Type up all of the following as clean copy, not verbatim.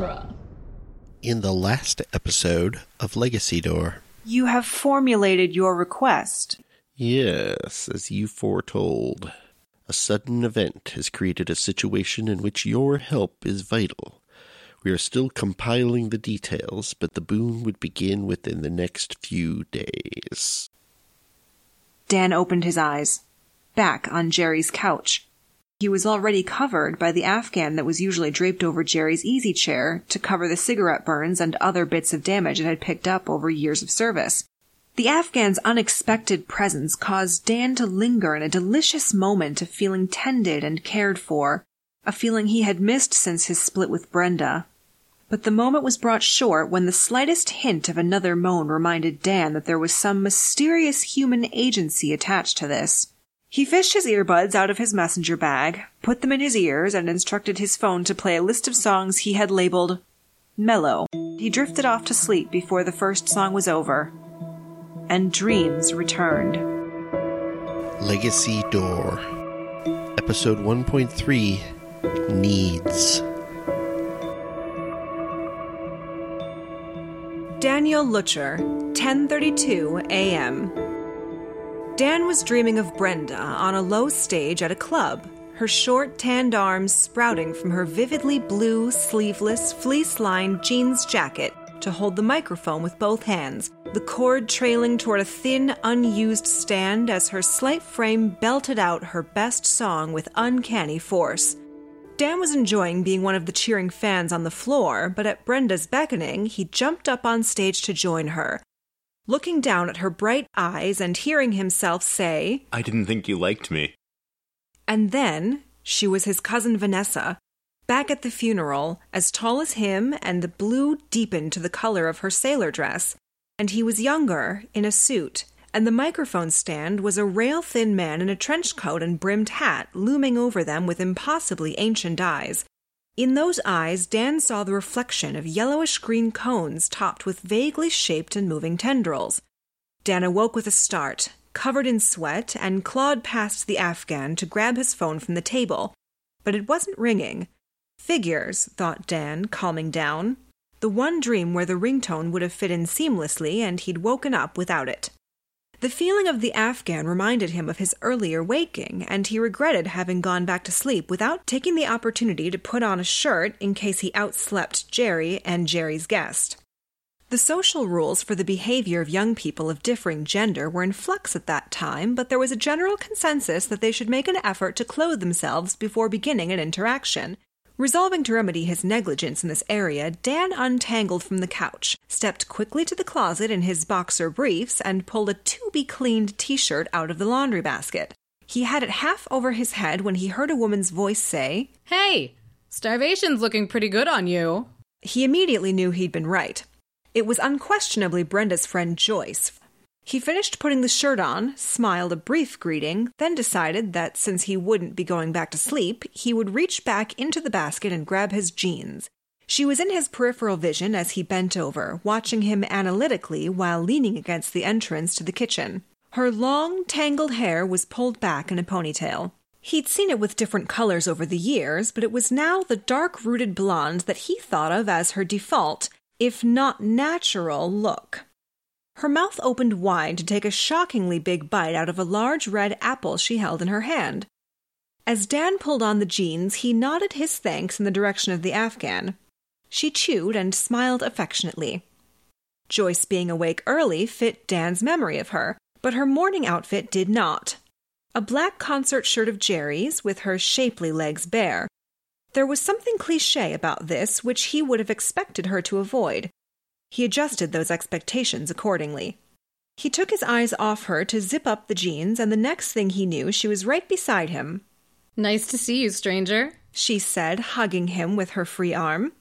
genre. In the last episode of Legacy Door, you have formulated your request. Yes, as you foretold. A sudden event has created a situation in which your help is vital. We are still compiling the details, but the boon would begin within the next few days. Dan opened his eyes, back on Jerry's couch. He was already covered by the afghan that was usually draped over Jerry's easy chair to cover the cigarette burns and other bits of damage it had picked up over years of service. The Afghan's unexpected presence caused Dan to linger in a delicious moment of feeling tended and cared for, a feeling he had missed since his split with Brenda. But the moment was brought short when the slightest hint of another moan reminded Dan that there was some mysterious human agency attached to this. He fished his earbuds out of his messenger bag, put them in his ears, and instructed his phone to play a list of songs he had labeled mellow. He drifted off to sleep before the first song was over. And dreams returned. Legacy Door, Episode 1.3, Needs. Daniel Lutcher, 10:32 a.m. Dan was dreaming of Brenda on a low stage at a club, her short, tanned arms sprouting from her vividly blue, sleeveless, fleece-lined jeans jacket to hold the microphone with both hands, the cord trailing toward a thin, unused stand as her slight frame belted out her best song with uncanny force. Dan was enjoying being one of the cheering fans on the floor, but at Brenda's beckoning, he jumped up on stage to join her. Looking down at her bright eyes and hearing himself say, "I didn't think you liked me." And then, she was his cousin Vanessa, back at the funeral, as tall as him, and the blue deepened to the color of her sailor dress. And he was younger, in a suit, and the microphone stand was a rail-thin man in a trench coat and brimmed hat looming over them with impossibly ancient eyes. In those eyes, Dan saw the reflection of yellowish-green cones topped with vaguely shaped and moving tendrils. Dan awoke with a start, covered in sweat, and clawed past the Afghan to grab his phone from the table. But it wasn't ringing. Figures, thought Dan, calming down. The one dream where the ringtone would have fit in seamlessly, and he'd woken up without it. The feeling of the Afghan reminded him of his earlier waking, and he regretted having gone back to sleep without taking the opportunity to put on a shirt in case he outslept Jerry and Jerry's guest. The social rules for the behavior of young people of differing gender were in flux at that time, but there was a general consensus that they should make an effort to clothe themselves before beginning an interaction. Resolving to remedy his negligence in this area, Dan untangled from the couch, stepped quickly to the closet in his boxer briefs, and pulled a to-be-cleaned t-shirt out of the laundry basket. He had it half over his head when he heard a woman's voice say, "Hey, starvation's looking pretty good on you." He immediately knew he'd been right. It was unquestionably Brenda's friend Joyce. He finished putting the shirt on, smiled a brief greeting, then decided that since he wouldn't be going back to sleep, he would reach back into the basket and grab his jeans. She was in his peripheral vision as he bent over, watching him analytically while leaning against the entrance to the kitchen. Her long, tangled hair was pulled back in a ponytail. He'd seen it with different colors over the years, but it was now the dark-rooted blonde that he thought of as her default, if not natural, look. Her mouth opened wide to take a shockingly big bite out of a large red apple she held in her hand. As Dan pulled on the jeans, he nodded his thanks in the direction of the Afghan. She chewed and smiled affectionately. Joyce being awake early fit Dan's memory of her, but her morning outfit did not. A black concert shirt of Jerry's, with her shapely legs bare. There was something cliché about this which he would have expected her to avoid. He adjusted those expectations accordingly. He took his eyes off her to zip up the jeans, and the next thing he knew, she was right beside him. "Nice to see you, stranger," she said, hugging him with her free arm.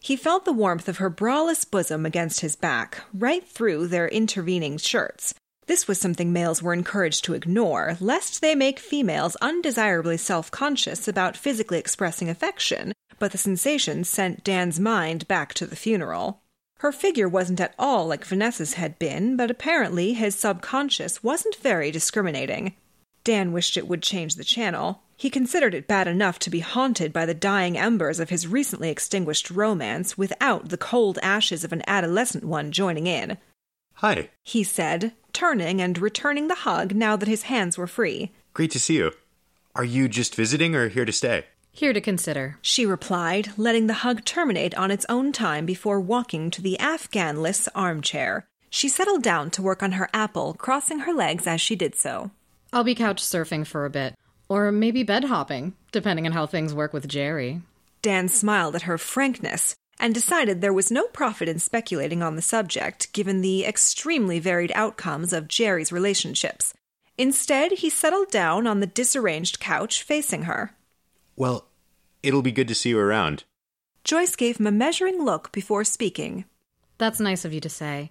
He felt the warmth of her braless bosom against his back, right through their intervening shirts. This was something males were encouraged to ignore, lest they make females undesirably self-conscious about physically expressing affection, but the sensation sent Dan's mind back to the funeral. Her figure wasn't at all like Vanessa's had been, but apparently his subconscious wasn't very discriminating. Dan wished it would change the channel. He considered it bad enough to be haunted by the dying embers of his recently extinguished romance without the cold ashes of an adolescent one joining in. "Hi," he said, turning and returning the hug now that his hands were free. "Great to see you. Are you just visiting or here to stay?" "Here to consider," she replied, letting the hug terminate on its own time before walking to the Afghan-less armchair. She settled down to work on her apple, crossing her legs as she did so. "I'll be couch surfing for a bit. Or maybe bed hopping, depending on how things work with Jerry." Dan smiled at her frankness and decided there was no profit in speculating on the subject, given the extremely varied outcomes of Jerry's relationships. Instead, he settled down on the disarranged couch facing her. "Well, it'll be good to see you around." Joyce gave him a measuring look before speaking. "That's nice of you to say,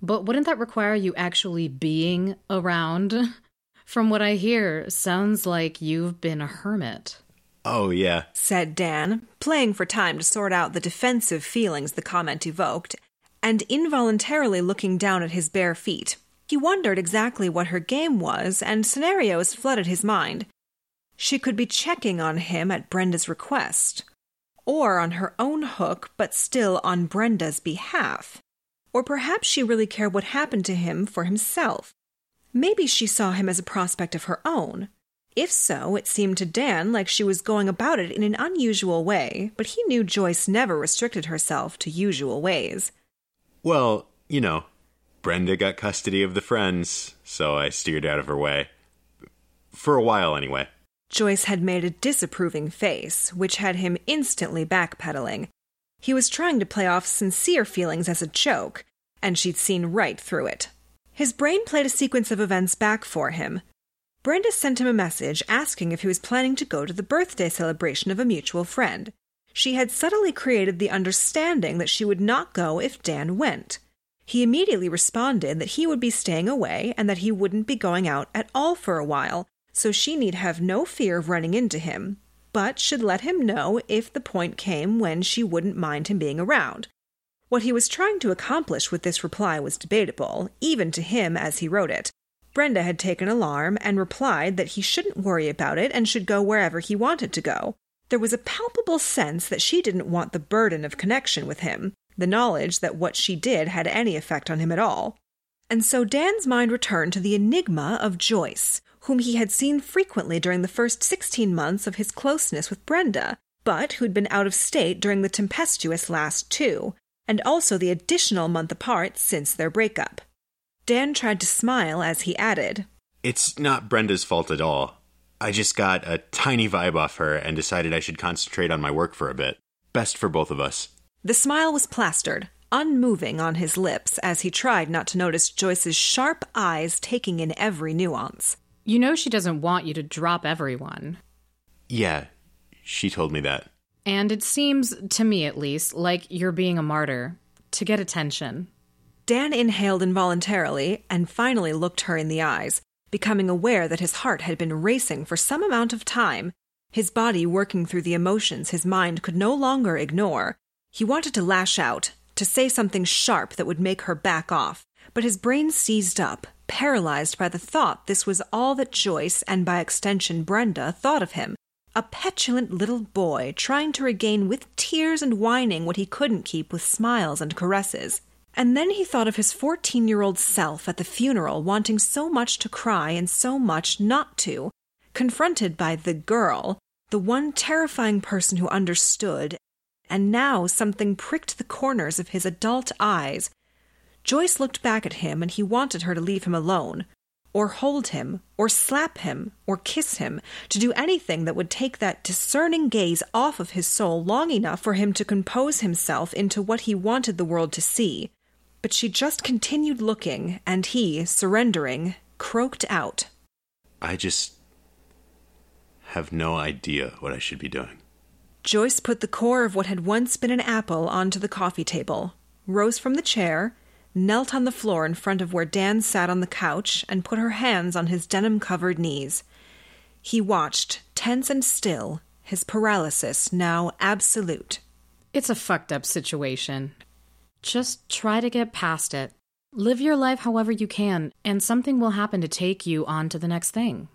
but wouldn't that require you actually being around? From what I hear, sounds like you've been a hermit." "Oh, yeah," said Dan, playing for time to sort out the defensive feelings the comment evoked, and involuntarily looking down at his bare feet. He wondered exactly what her game was, and scenarios flooded his mind. She could be checking on him at Brenda's request, or on her own hook, but still on Brenda's behalf. Or perhaps she really cared what happened to him for himself. Maybe she saw him as a prospect of her own. If so, it seemed to Dan like she was going about it in an unusual way, but he knew Joyce never restricted herself to usual ways. "Well, you know, Brenda got custody of the friends, so I steered out of her way. For a while, anyway." Joyce had made a disapproving face, which had him instantly backpedaling. He was trying to play off sincere feelings as a joke, and she'd seen right through it. His brain played a sequence of events back for him. Brenda sent him a message asking if he was planning to go to the birthday celebration of a mutual friend. She had subtly created the understanding that she would not go if Dan went. He immediately responded that he would be staying away and that he wouldn't be going out at all for a while, so she need have no fear of running into him, but should let him know if the point came when she wouldn't mind him being around. What he was trying to accomplish with this reply was debatable, even to him as he wrote it. Brenda had taken alarm and replied that he shouldn't worry about it and should go wherever he wanted to go. There was a palpable sense that she didn't want the burden of connection with him, the knowledge that what she did had any effect on him at all. And so Dan's mind returned to the enigma of Joyce, whom he had seen frequently during the first 16 months of his closeness with Brenda, but who'd been out of state during the tempestuous last two, and also the additional month apart since their breakup. Dan tried to smile as he added, "It's not Brenda's fault at all. I just got a tiny vibe off her and decided I should concentrate on my work for a bit. Best for both of us." The smile was plastered, unmoving on his lips as he tried not to notice Joyce's sharp eyes taking in every nuance. "You know she doesn't want you to drop everyone." "Yeah, she told me that." "And it seems, to me at least, like you're being a martyr, to get attention." Dan inhaled involuntarily and finally looked her in the eyes, becoming aware that his heart had been racing for some amount of time, his body working through the emotions his mind could no longer ignore. He wanted to lash out, to say something sharp that would make her back off, but his brain seized up, paralyzed by the thought this was all that Joyce, and by extension Brenda, thought of him. A petulant little boy trying to regain with tears and whining what he couldn't keep with smiles and caresses. And then he thought of his 14-year-old self at the funeral, wanting so much to cry and so much not to, confronted by the girl, the one terrifying person who understood, and now something pricked the corners of his adult eyes. Joyce looked back at him, and he wanted her to leave him alone, or hold him, or slap him, or kiss him, to do anything that would take that discerning gaze off of his soul long enough for him to compose himself into what he wanted the world to see. But she just continued looking, and he, surrendering, croaked out, "I just have no idea what I should be doing." Joyce put the core of what had once been an apple onto the coffee table, rose from the chair, knelt on the floor in front of where Dan sat on the couch, and put her hands on his denim-covered knees. He watched, tense and still, his paralysis now absolute. "It's a fucked-up situation. Just try to get past it. Live your life however you can, and something will happen to take you on to the next thing."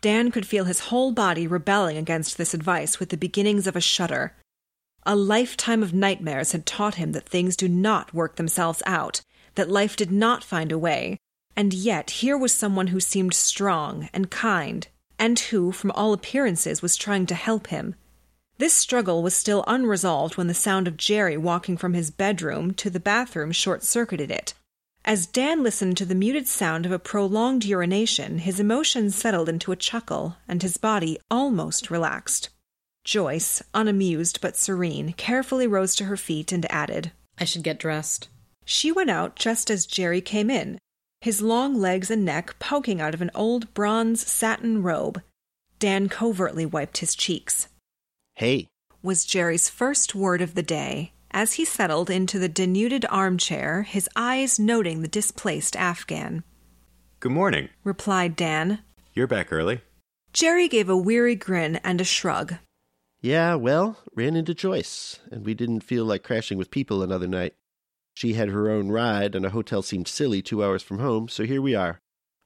Dan could feel his whole body rebelling against this advice with the beginnings of a shudder. A lifetime of nightmares had taught him that things do not work themselves out, that life did not find a way, and yet here was someone who seemed strong and kind, and who, from all appearances, was trying to help him. This struggle was still unresolved when the sound of Jerry walking from his bedroom to the bathroom short-circuited it. As Dan listened to the muted sound of a prolonged urination, his emotions settled into a chuckle, and his body almost relaxed. Joyce, unamused but serene, carefully rose to her feet and added, "I should get dressed." She went out just as Jerry came in, his long legs and neck poking out of an old bronze satin robe. Dan covertly wiped his cheeks. "Hey," was Jerry's first word of the day, as he settled into the denuded armchair, his eyes noting the displaced Afghan. "Good morning," replied Dan. "You're back early." Jerry gave a weary grin and a shrug. "Yeah, well, ran into Joyce, and we didn't feel like crashing with people another night. She had her own ride, and a hotel seemed silly 2 hours from home, so here we are.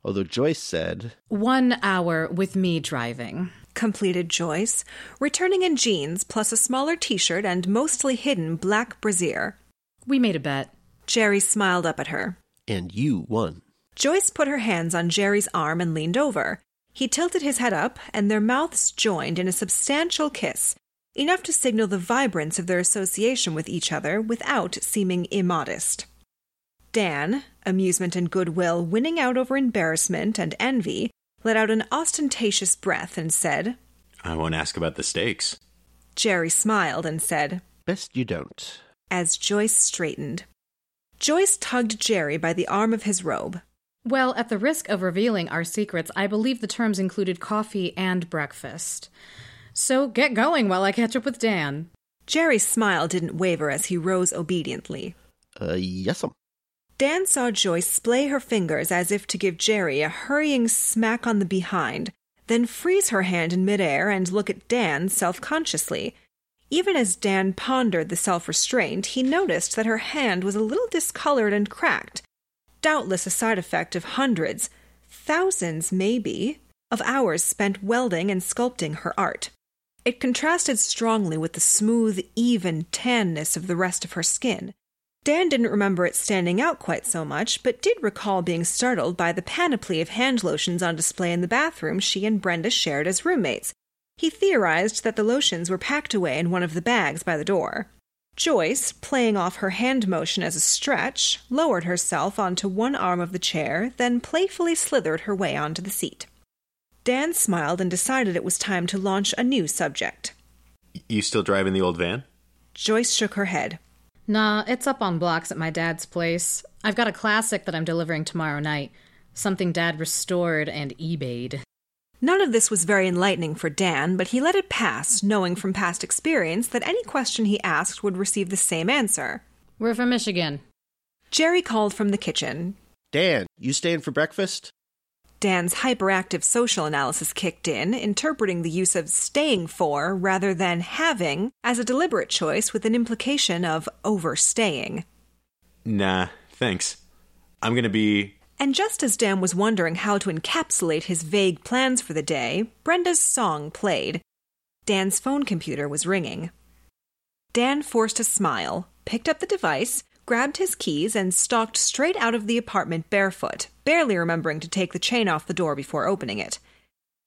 Although Joyce said..." "1 hour with me driving," completed Joyce, returning in jeans plus a smaller t-shirt and mostly hidden black brassiere. "We made a bet." Jerry smiled up at her. "And you won." Joyce put her hands on Jerry's arm and leaned over. He tilted his head up, and their mouths joined in a substantial kiss, enough to signal the vibrance of their association with each other without seeming immodest. Dan, amusement and goodwill winning out over embarrassment and envy, let out an ostentatious breath and said, "I won't ask about the stakes." Jerry smiled and said, "Best you don't," as Joyce straightened. Joyce tugged Jerry by the arm of his robe. "Well, at the risk of revealing our secrets, I believe the terms included coffee and breakfast. So get going while I catch up with Dan." Jerry's smile didn't waver as he rose obediently. Yes'm. Dan saw Joyce splay her fingers as if to give Jerry a hurrying smack on the behind, then freeze her hand in midair and look at Dan self-consciously. Even as Dan pondered the self-restraint, he noticed that her hand was a little discolored and cracked, doubtless a side effect of hundreds, thousands maybe, of hours spent welding and sculpting her art. It contrasted strongly with the smooth, even tanness of the rest of her skin. Dan didn't remember it standing out quite so much, but did recall being startled by the panoply of hand lotions on display in the bathroom she and Brenda shared as roommates. He theorized that the lotions were packed away in one of the bags by the door. Joyce, playing off her hand motion as a stretch, lowered herself onto one arm of the chair, then playfully slithered her way onto the seat. Dan smiled and decided it was time to launch a new subject. "You still driving the old van?" Joyce shook her head. "Nah, it's up on blocks at my dad's place. I've got a classic that I'm delivering tomorrow night. Something Dad restored and eBayed." None of this was very enlightening for Dan, but he let it pass, knowing from past experience that any question he asked would receive the same answer. "We're from Michigan." Jerry called from the kitchen. "Dan, you staying for breakfast?" Dan's hyperactive social analysis kicked in, interpreting the use of staying for rather than having as a deliberate choice with an implication of overstaying. "Nah, thanks. I'm gonna be..." And just as Dan was wondering how to encapsulate his vague plans for the day, Brenda's song played. Dan's phone computer was ringing. Dan forced a smile, picked up the device, grabbed his keys, and stalked straight out of the apartment barefoot, barely remembering to take the chain off the door before opening it.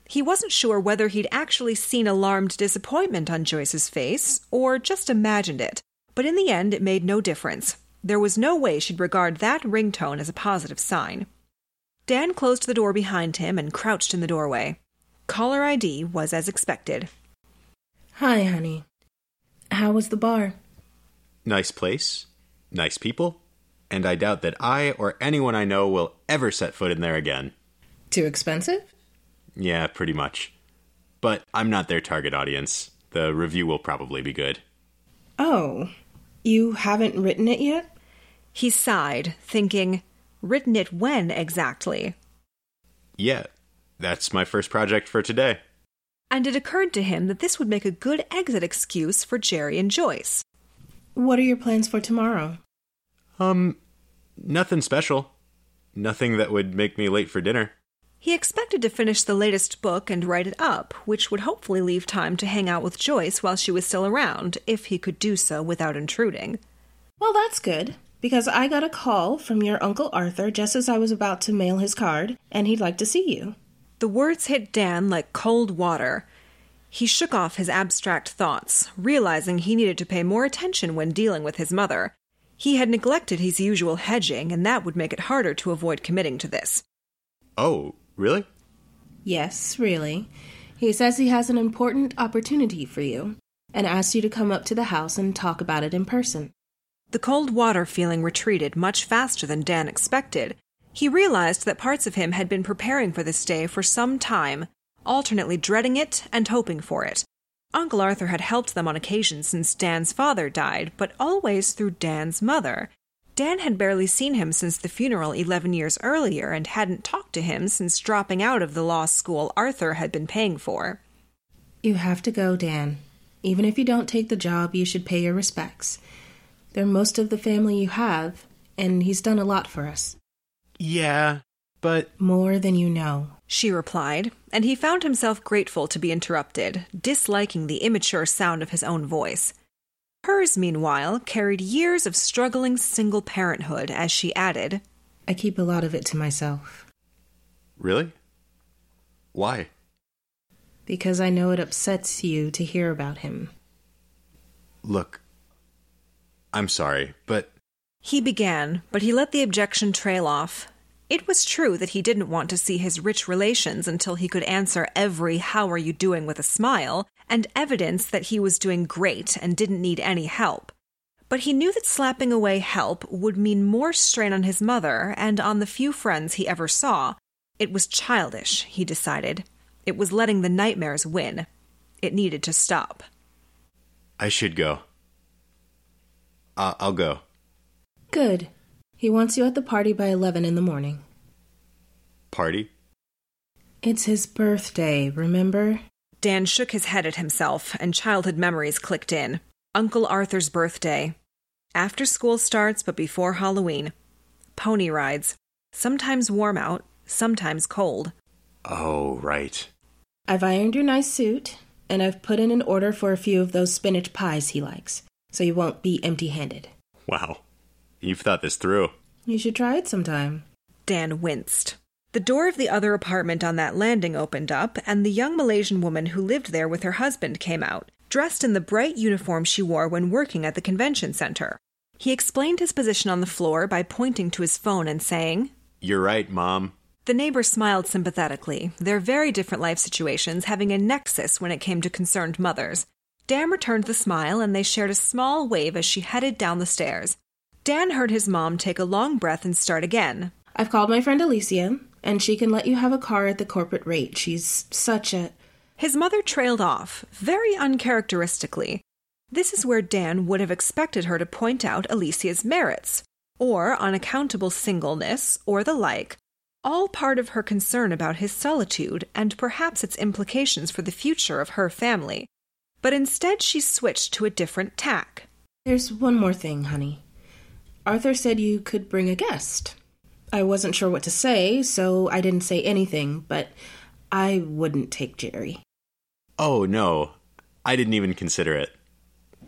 He wasn't sure whether he'd actually seen alarmed disappointment on Joyce's face, or just imagined it, but in the end it made no difference. There was no way she'd regard that ringtone as a positive sign. Dan closed the door behind him and crouched in the doorway. Caller ID was as expected. "Hi, honey. How was the bar?" "Nice place. Nice people, and I doubt that I or anyone I know will ever set foot in there again." "Too expensive?" "Yeah, pretty much. But I'm not their target audience. The review will probably be good." "Oh, you haven't written it yet?" He sighed, thinking, written it when exactly? "Yeah, that's my first project for today." And it occurred to him that this would make a good exit excuse for Jerry and Joyce. "What are your plans for tomorrow?" Nothing special. Nothing that would make me late for dinner." He expected to finish the latest book and write it up, which would hopefully leave time to hang out with Joyce while she was still around, if he could do so without intruding. Well, that's good, because I got a call from your Uncle Arthur just as I was about to mail his card, and he'd like to see you. The words hit Dan like cold water. He shook off his abstract thoughts, realizing he needed to pay more attention when dealing with his mother. He had neglected his usual hedging, and that would make it harder to avoid committing to this. Oh, really? Yes, really. He says he has an important opportunity for you, and asks you to come up to the house and talk about it in person. The cold water feeling retreated much faster than Dan expected. He realized that parts of him had been preparing for this day for some time, alternately dreading it and hoping for it. Uncle Arthur had helped them on occasion since Dan's father died, but always through Dan's mother. Dan had barely seen him since the funeral 11 years earlier and hadn't talked to him since dropping out of the law school Arthur had been paying for. You have to go, Dan. Even if you don't take the job, you should pay your respects. They're most of the family you have, and he's done a lot for us. Yeah, but... More than you know, she replied, and he found himself grateful to be interrupted, disliking the immature sound of his own voice. Hers, meanwhile, carried years of struggling single parenthood, as she added, I keep a lot of it to myself. Really? Why? Because I know it upsets you to hear about him. Look, I'm sorry, but... He began, but he let the objection trail off. It was true that he didn't want to see his rich relations until he could answer every "how are you doing" with a smile, and evidence that he was doing great and didn't need any help. But he knew that slapping away help would mean more strain on his mother and on the few friends he ever saw. It was childish, he decided. It was letting the nightmares win. It needed to stop. I should go. I'll go. Good. He wants you at the party by 11 in the morning. Party? It's his birthday, remember? Dan shook his head at himself, and childhood memories clicked in. Uncle Arthur's birthday. After school starts, but before Halloween. Pony rides. Sometimes warm out, sometimes cold. Oh, right. I've ironed your nice suit, and I've put in an order for a few of those spinach pies he likes, so you won't be empty-handed. Wow. You've thought this through. You should try it sometime. Dan winced. The door of the other apartment on that landing opened up, and the young Malaysian woman who lived there with her husband came out, dressed in the bright uniform she wore when working at the convention center. He explained his position on the floor by pointing to his phone and saying, You're right, Mom. The neighbor smiled sympathetically, their very different life situations having a nexus when it came to concerned mothers. Dan returned the smile, and they shared a small wave as she headed down the stairs. Dan heard his mom take a long breath and start again. I've called my friend Alicia, and she can let you have a car at the corporate rate. She's such a... His mother trailed off, very uncharacteristically. This is where Dan would have expected her to point out Alicia's merits, or unaccountable singleness, or the like, all part of her concern about his solitude and perhaps its implications for the future of her family. But instead she switched to a different tack. There's one more thing, honey. Arthur said you could bring a guest. I wasn't sure what to say, so I didn't say anything, but I wouldn't take Jerry. Oh, no. I didn't even consider it.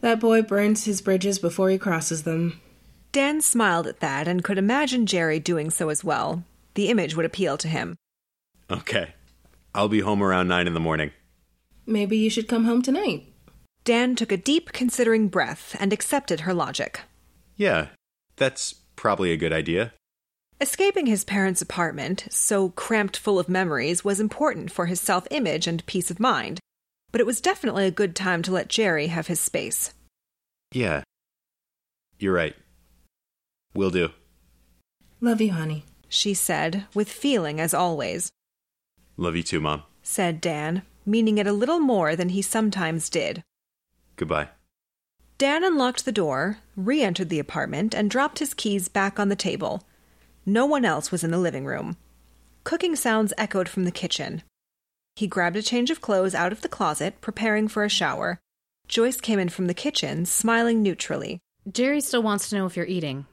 That boy burns his bridges before he crosses them. Dan smiled at that and could imagine Jerry doing so as well. The image would appeal to him. Okay. I'll be home around 9 in the morning. Maybe you should come home tonight. Dan took a deep, considering breath and accepted her logic. Yeah. That's probably a good idea. Escaping his parents' apartment, so cramped full of memories, was important for his self-image and peace of mind, but it was definitely a good time to let Jerry have his space. Yeah, you're right. Will do. Love you, honey, she said, with feeling as always. Love you too, Mom, said Dan, meaning it a little more than he sometimes did. Goodbye. Dan unlocked the door, re-entered the apartment, and dropped his keys back on the table. No one else was in the living room. Cooking sounds echoed from the kitchen. He grabbed a change of clothes out of the closet, preparing for a shower. Joyce came in from the kitchen, smiling neutrally. Jerry still wants to know if you're eating.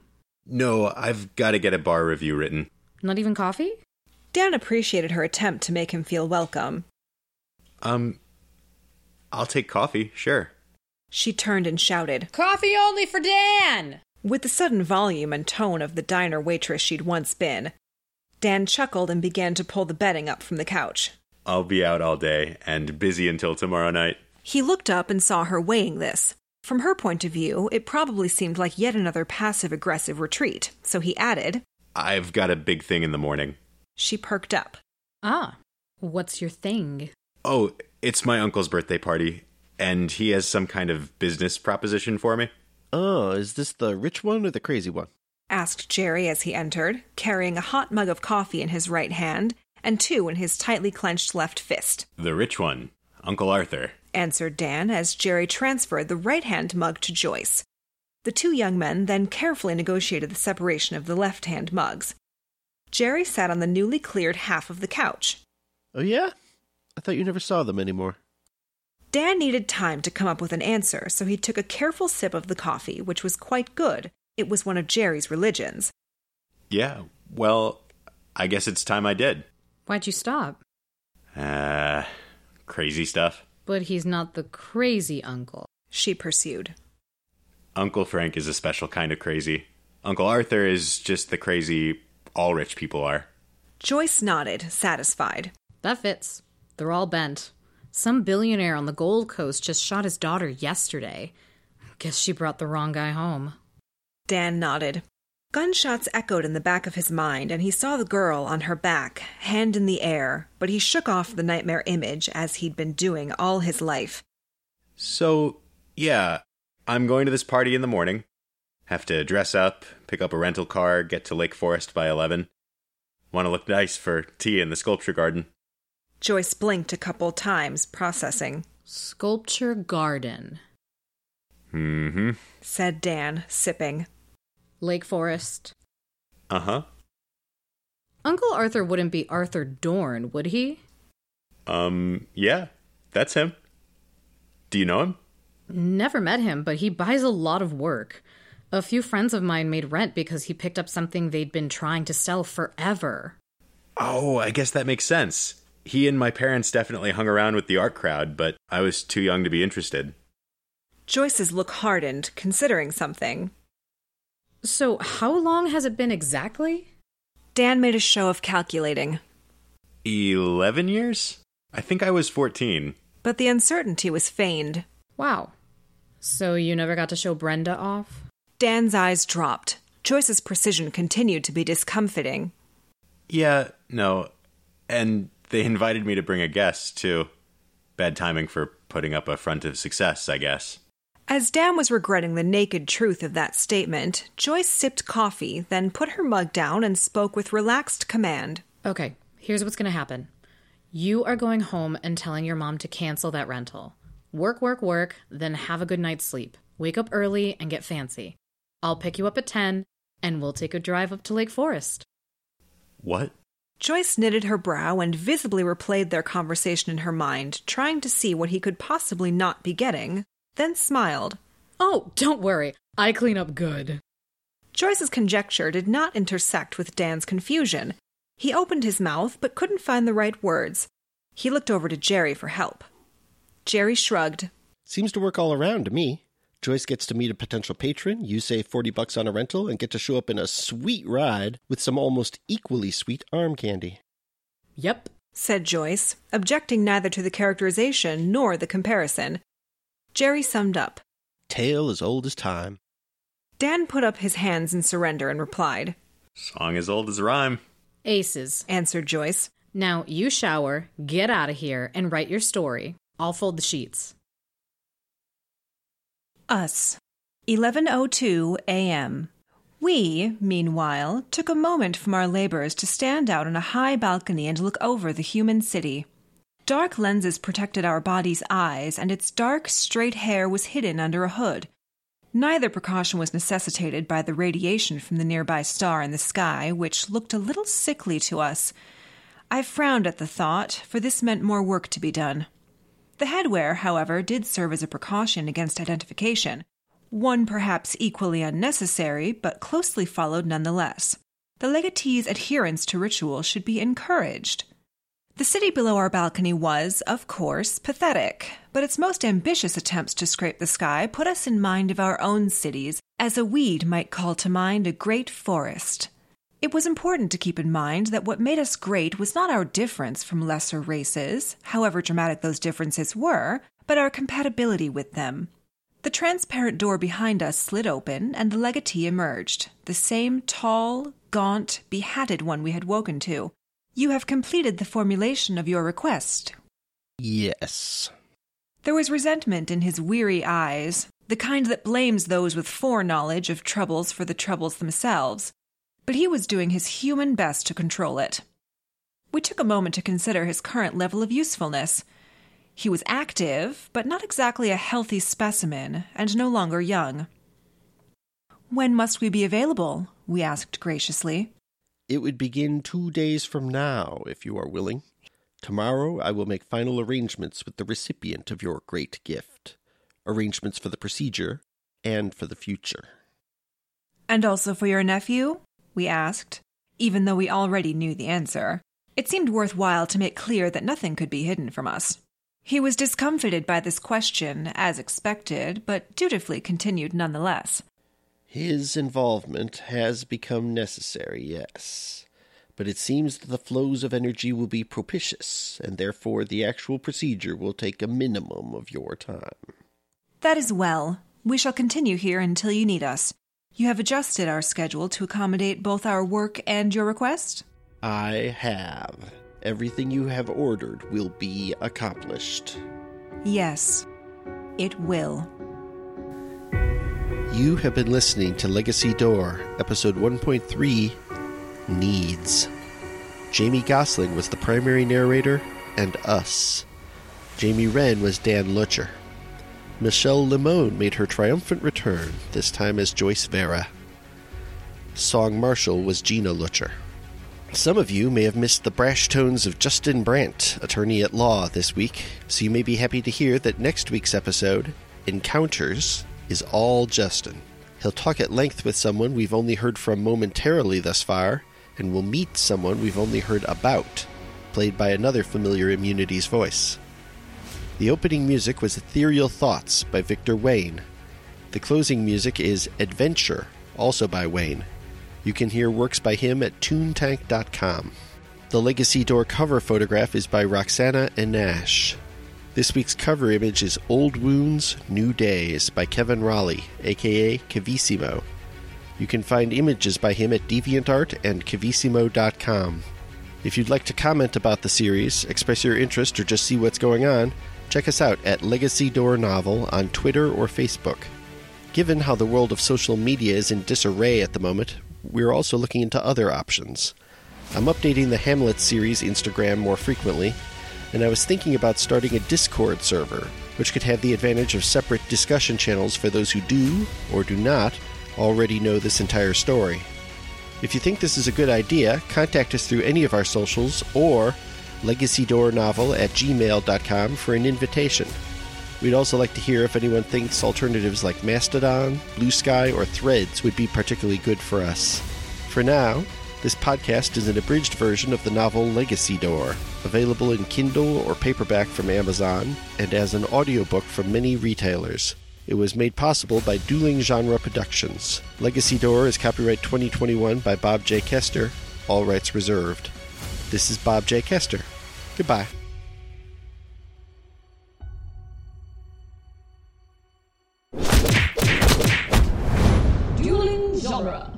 No, I've got to get a bar review written. Not even coffee? Dan appreciated her attempt to make him feel welcome. I'll take coffee, sure. She turned and shouted, "Coffee only for Dan!" with the sudden volume and tone of the diner waitress she'd once been. Dan chuckled and began to pull the bedding up from the couch. I'll be out all day and busy until tomorrow night. He looked up and saw her weighing this. From her point of view, it probably seemed like yet another passive-aggressive retreat, so he added, I've got a big thing in the morning. She perked up. Ah, what's your thing? Oh, it's my uncle's birthday party, and he has some kind of business proposition for me. Oh, is this the rich one or the crazy one? Asked Jerry as he entered, carrying a hot mug of coffee in his right hand and two in his tightly clenched left fist. The rich one, Uncle Arthur, answered Dan as Jerry transferred the right-hand mug to Joyce. The two young men then carefully negotiated the separation of the left-hand mugs. Jerry sat on the newly cleared half of the couch. Oh, yeah? I thought you never saw them anymore. Dan needed time to come up with an answer, so he took a careful sip of the coffee, which was quite good. It was one of Jerry's religions. Yeah, well, I guess it's time I did. Why'd you stop? Crazy stuff. But he's not the crazy uncle, she pursued. Uncle Frank is a special kind of crazy. Uncle Arthur is just the crazy all rich people are. Joyce nodded, satisfied. That fits. They're all bent. Some billionaire on the Gold Coast just shot his daughter yesterday. Guess she brought the wrong guy home. Dan nodded. Gunshots echoed in the back of his mind, and he saw the girl on her back, hand in the air, but he shook off the nightmare image as he'd been doing all his life. So, yeah, I'm going to this party in the morning. Have to dress up, pick up a rental car, get to Lake Forest by 11. Want to look nice for tea in the sculpture garden. Joyce blinked a couple times, processing. Sculpture garden. Mm-hmm, said Dan, sipping. Lake Forest. Uh-huh. Uncle Arthur wouldn't be Arthur Dorn, would he? Yeah, that's him. Do you know him? Never met him, but he buys a lot of work. A few friends of mine made rent because he picked up something they'd been trying to sell forever. Oh, I guess that makes sense. He and my parents definitely hung around with the art crowd, but I was too young to be interested. Joyce's look hardened, considering something. So how long has it been exactly? Dan made a show of calculating. 11 years? I think I was 14. But the uncertainty was feigned. Wow. So you never got to show Brenda off? Dan's eyes dropped. Joyce's precision continued to be discomfiting. Yeah, no. And they invited me to bring a guest, too. Bad timing for putting up a front of success, I guess. As Dan was regretting the naked truth of that statement, Joyce sipped coffee, then put her mug down and spoke with relaxed command. Okay, here's what's going to happen. You are going home and telling your mom to cancel that rental. Work, then have a good night's sleep. Wake up early and get fancy. I'll pick you up at 10, and we'll take a drive up to Lake Forest. What? Joyce knitted her brow and visibly replayed their conversation in her mind, trying to see what he could possibly not be getting. Then smiled. Oh, don't worry. I clean up good. Joyce's conjecture did not intersect with Dan's confusion. He opened his mouth, but couldn't find the right words. He looked over to Jerry for help. Jerry shrugged. Seems to work all around to me. Joyce gets to meet a potential patron, you save $40 on a rental, and get to show up in a sweet ride with some almost equally sweet arm candy. Yep, said Joyce, objecting neither to the characterization nor the comparison. Jerry summed up. Tale as old as time. Dan put up his hands in surrender and replied. Song as old as rhyme. Aces, answered Joyce. Now you shower, get out of here, and write your story. I'll fold the sheets. Us. 11:02 a.m. We, meanwhile, took a moment from our labors to stand out on a high balcony and look over the human city. Dark lenses protected our body's eyes, and its dark, straight hair was hidden under a hood. Neither precaution was necessitated by the radiation from the nearby star in the sky, which looked a little sickly to us. I frowned at the thought, for this meant more work to be done. The headwear, however, did serve as a precaution against identification, one perhaps equally unnecessary, but closely followed nonetheless. The legatee's adherence to ritual should be encouraged. The city below our balcony was, of course, pathetic, but its most ambitious attempts to scrape the sky put us in mind of our own cities, as a weed might call to mind a great forest. It was important to keep in mind that what made us great was not our difference from lesser races, however dramatic those differences were, but our compatibility with them. The transparent door behind us slid open, and the legatee emerged, the same tall, gaunt, behatted one we had woken to. You have completed the formulation of your request. Yes. There was resentment in his weary eyes, the kind that blames those with foreknowledge of troubles for the troubles themselves, but he was doing his human best to control it. We took a moment to consider his current level of usefulness. He was active, but not exactly a healthy specimen, and no longer young. When must we be available? We asked graciously. It would begin 2 days from now, if you are willing. Tomorrow I will make final arrangements with the recipient of your great gift. Arrangements for the procedure and for the future. And also for your nephew? We asked, even though we already knew the answer. It seemed worthwhile to make clear that nothing could be hidden from us. He was discomfited by this question, as expected, but dutifully continued nonetheless. His involvement has become necessary, yes, but it seems that the flows of energy will be propitious, and therefore the actual procedure will take a minimum of your time. That is well. We shall continue here until you need us. You have adjusted our schedule to accommodate both our work and your request? I have. Everything you have ordered will be accomplished. Yes, it will. You have been listening to Legacy Door, Episode 1.3, Needs. Jamie Gosselin was the primary narrator and us. Jamie Wren was Dan Lutcher. Michelle Limon made her triumphant return, this time as Joyce Vera. Song Marshal was Gina Lutcher. Some of you may have missed the brash tones of Justin Brandt, attorney at law, this week, so you may be happy to hear that next week's episode, Encounters, is all Justin. He'll talk at length with someone we've only heard from momentarily thus far, and we'll meet someone we've only heard about, played by another familiar Immunity's voice. The opening music was Ethereal Thoughts by Victor Wayne. The closing music is Adventure, also by Wayne. You can hear works by him at Toontank.com. The Legacy Door cover photograph is by Roxana Enache. This week's cover image is Old Wounds, New Days by Kevin Rolly, a.k.a. Kevissimo. You can find images by him at DeviantArt and Kevissimo.com. If you'd like to comment about the series, express your interest, or just see what's going on, check us out at Legacy Door Novel on Twitter or Facebook. Given how the world of social media is in disarray at the moment, we're also looking into other options. I'm updating the Hamlet series Instagram more frequently, and I was thinking about starting a Discord server, which could have the advantage of separate discussion channels for those who do, or do not, already know this entire story. If you think this is a good idea, contact us through any of our socials or legacydoornovel@gmail.com for an invitation. We'd also like to hear if anyone thinks alternatives like Mastodon, Blue Sky, or Threads would be particularly good for us. For now, this podcast is an abridged version of the novel Legacy Door, available in Kindle or paperback from Amazon, and as an audiobook from many retailers. It was made possible by Dueling Genre Productions. Legacy Door is copyright 2021 by Bob J. Kester, all rights reserved. This is Bob J. Kester. Goodbye. Dueling Genre.